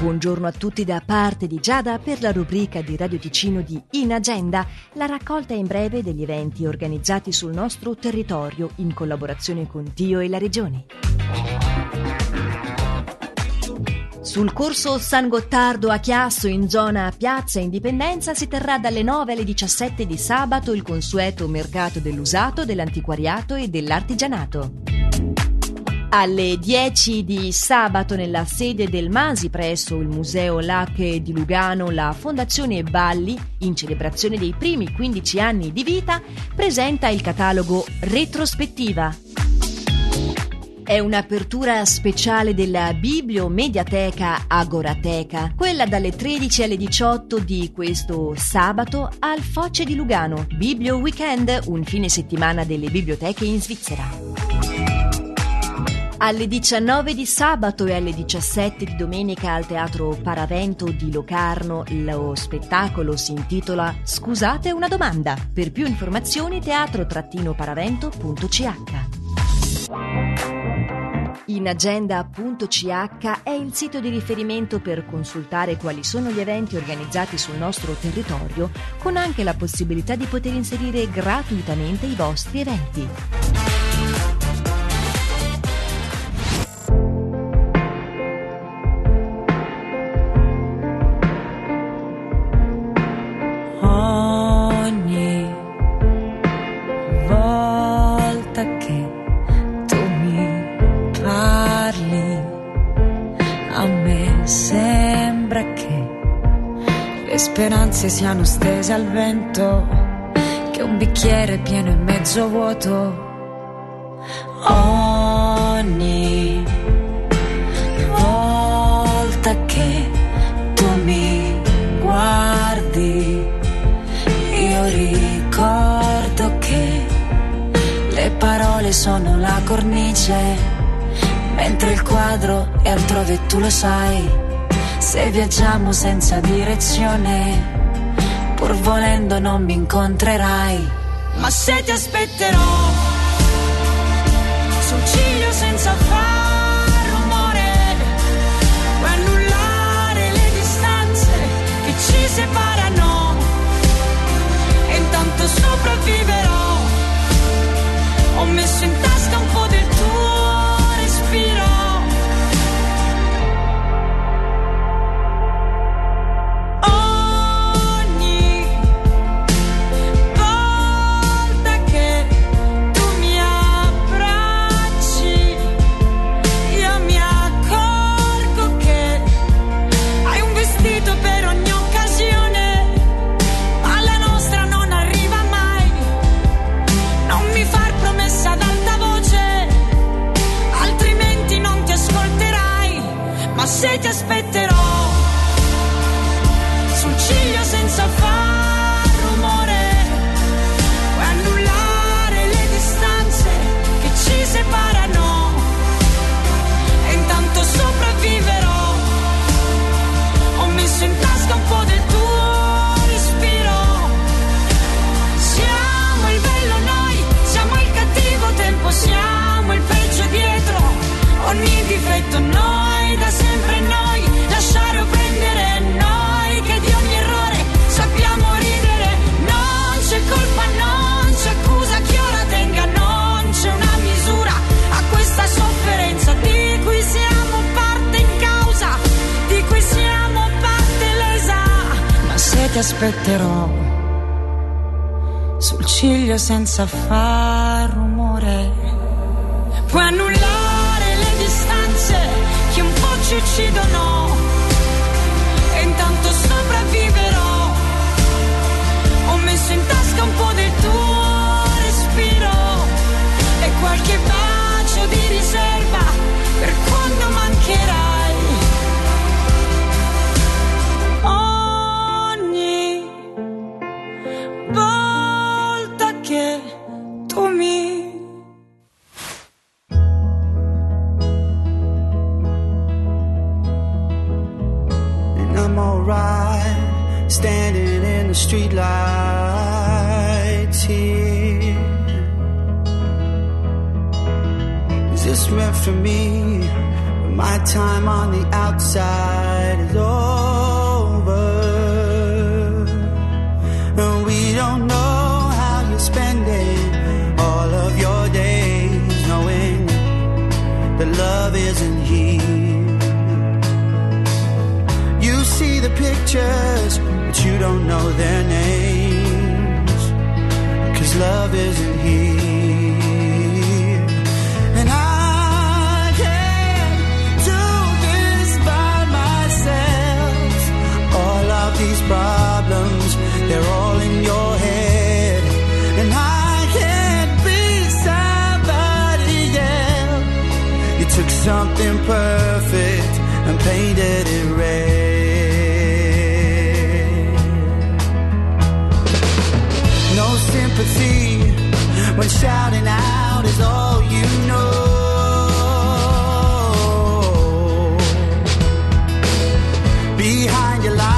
Buongiorno a tutti da parte di Giada per la rubrica di Radio Ticino di In Agenda, la raccolta in breve degli eventi organizzati sul nostro territorio in collaborazione con Tio e la Regione. Sul corso San Gottardo a Chiasso, in zona Piazza Indipendenza, si terrà dalle 9 alle 17 di sabato il consueto mercato dell'usato, dell'antiquariato e dell'artigianato. Alle 10 di sabato nella sede del Masi presso il Museo LAC di Lugano la Fondazione Bally, in celebrazione dei primi 15 anni di vita, presenta il catalogo Retrospettiva. È un'apertura speciale della Bibliomediateca Agorateca, quella dalle 13 alle 18 di questo sabato al Foce di Lugano, Biblio Weekend, un fine settimana delle biblioteche in Svizzera. Alle 19 di sabato e alle 17 di domenica al Teatro Paravento di Locarno lo spettacolo si intitola Scusate una domanda. Per più informazioni teatro-paravento.ch. Inagenda.ch è il sito di riferimento per consultare quali sono gli eventi organizzati sul nostro territorio, con anche la possibilità di poter inserire gratuitamente i vostri eventi. Sembra che le speranze siano stese al vento, che un bicchiere pieno e mezzo vuoto. Ogni volta che tu mi guardi, io ricordo che le parole sono la cornice, mentre il quadro è altrove, tu lo sai. Se viaggiamo senza direzione, pur volendo non mi incontrerai. Ma se ti aspetterò sul ciglio senza far rumore, puoi annullare le distanze che ci separano, e intanto sopravviverò. Ho messo in tasca un po' del tuo respiro. Ogni volta che tu mi abbracci, io mi accorgo che hai un vestito per ogni occasione, ma la nostra non arriva mai. Non mi far promessa ad alta voce, altrimenti non ti ascolterai. Ma se ti aspetterò sul ciglio senza far rumore, puoi annullare le distanze che ci separano, e intanto sopravviverò. Ho messo in tasca un po' del tuo respiro. Siamo il bello noi, siamo il cattivo tempo, siamo il peggio dietro ogni difetto noi, da sempre noi, lasciare o prendere noi, che di ogni errore sappiamo ridere. Non c'è colpa, non c'è accusa che ora tenga, non c'è una misura a questa sofferenza di cui siamo parte in causa, di cui siamo parte lesa. Ma se ti aspetterò sul ciglio senza far rumore, puoi annullare le distanze che un po' ci uccidono, e intanto sopravviverò. Ho messo in tasca un po' del tuo respiro e qualche bacio di riserva per quando mancherai. Ogni volta che tu mi standing in the streetlights here. Is this meant for me? Am I my time on the outside is over, and we don't know how you're spending all of your days, knowing that love isn't here. You see the pictures, but you don't know their names, 'cause love isn't here. These problems, they're all in your head, and I can't be somebody else. You took something perfect and painted it red. No sympathy when shouting out is all you know. Behind your lies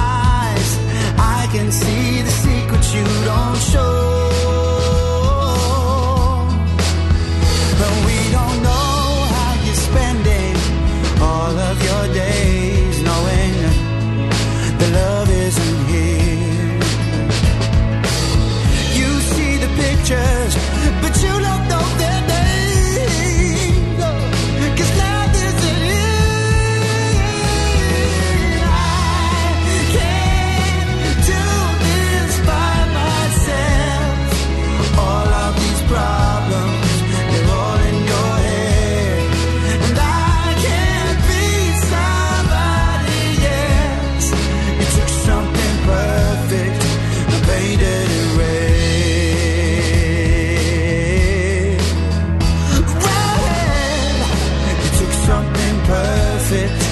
can see the secrets you don't show, but we don't know how you're spending all of your days, knowing the love isn't here. You see the pictures, but you don't know their names, 'cause love isn't here. I can't do problems, they're all in your head, and I can't be somebody else. You took something perfect and painted it red. You took something perfect.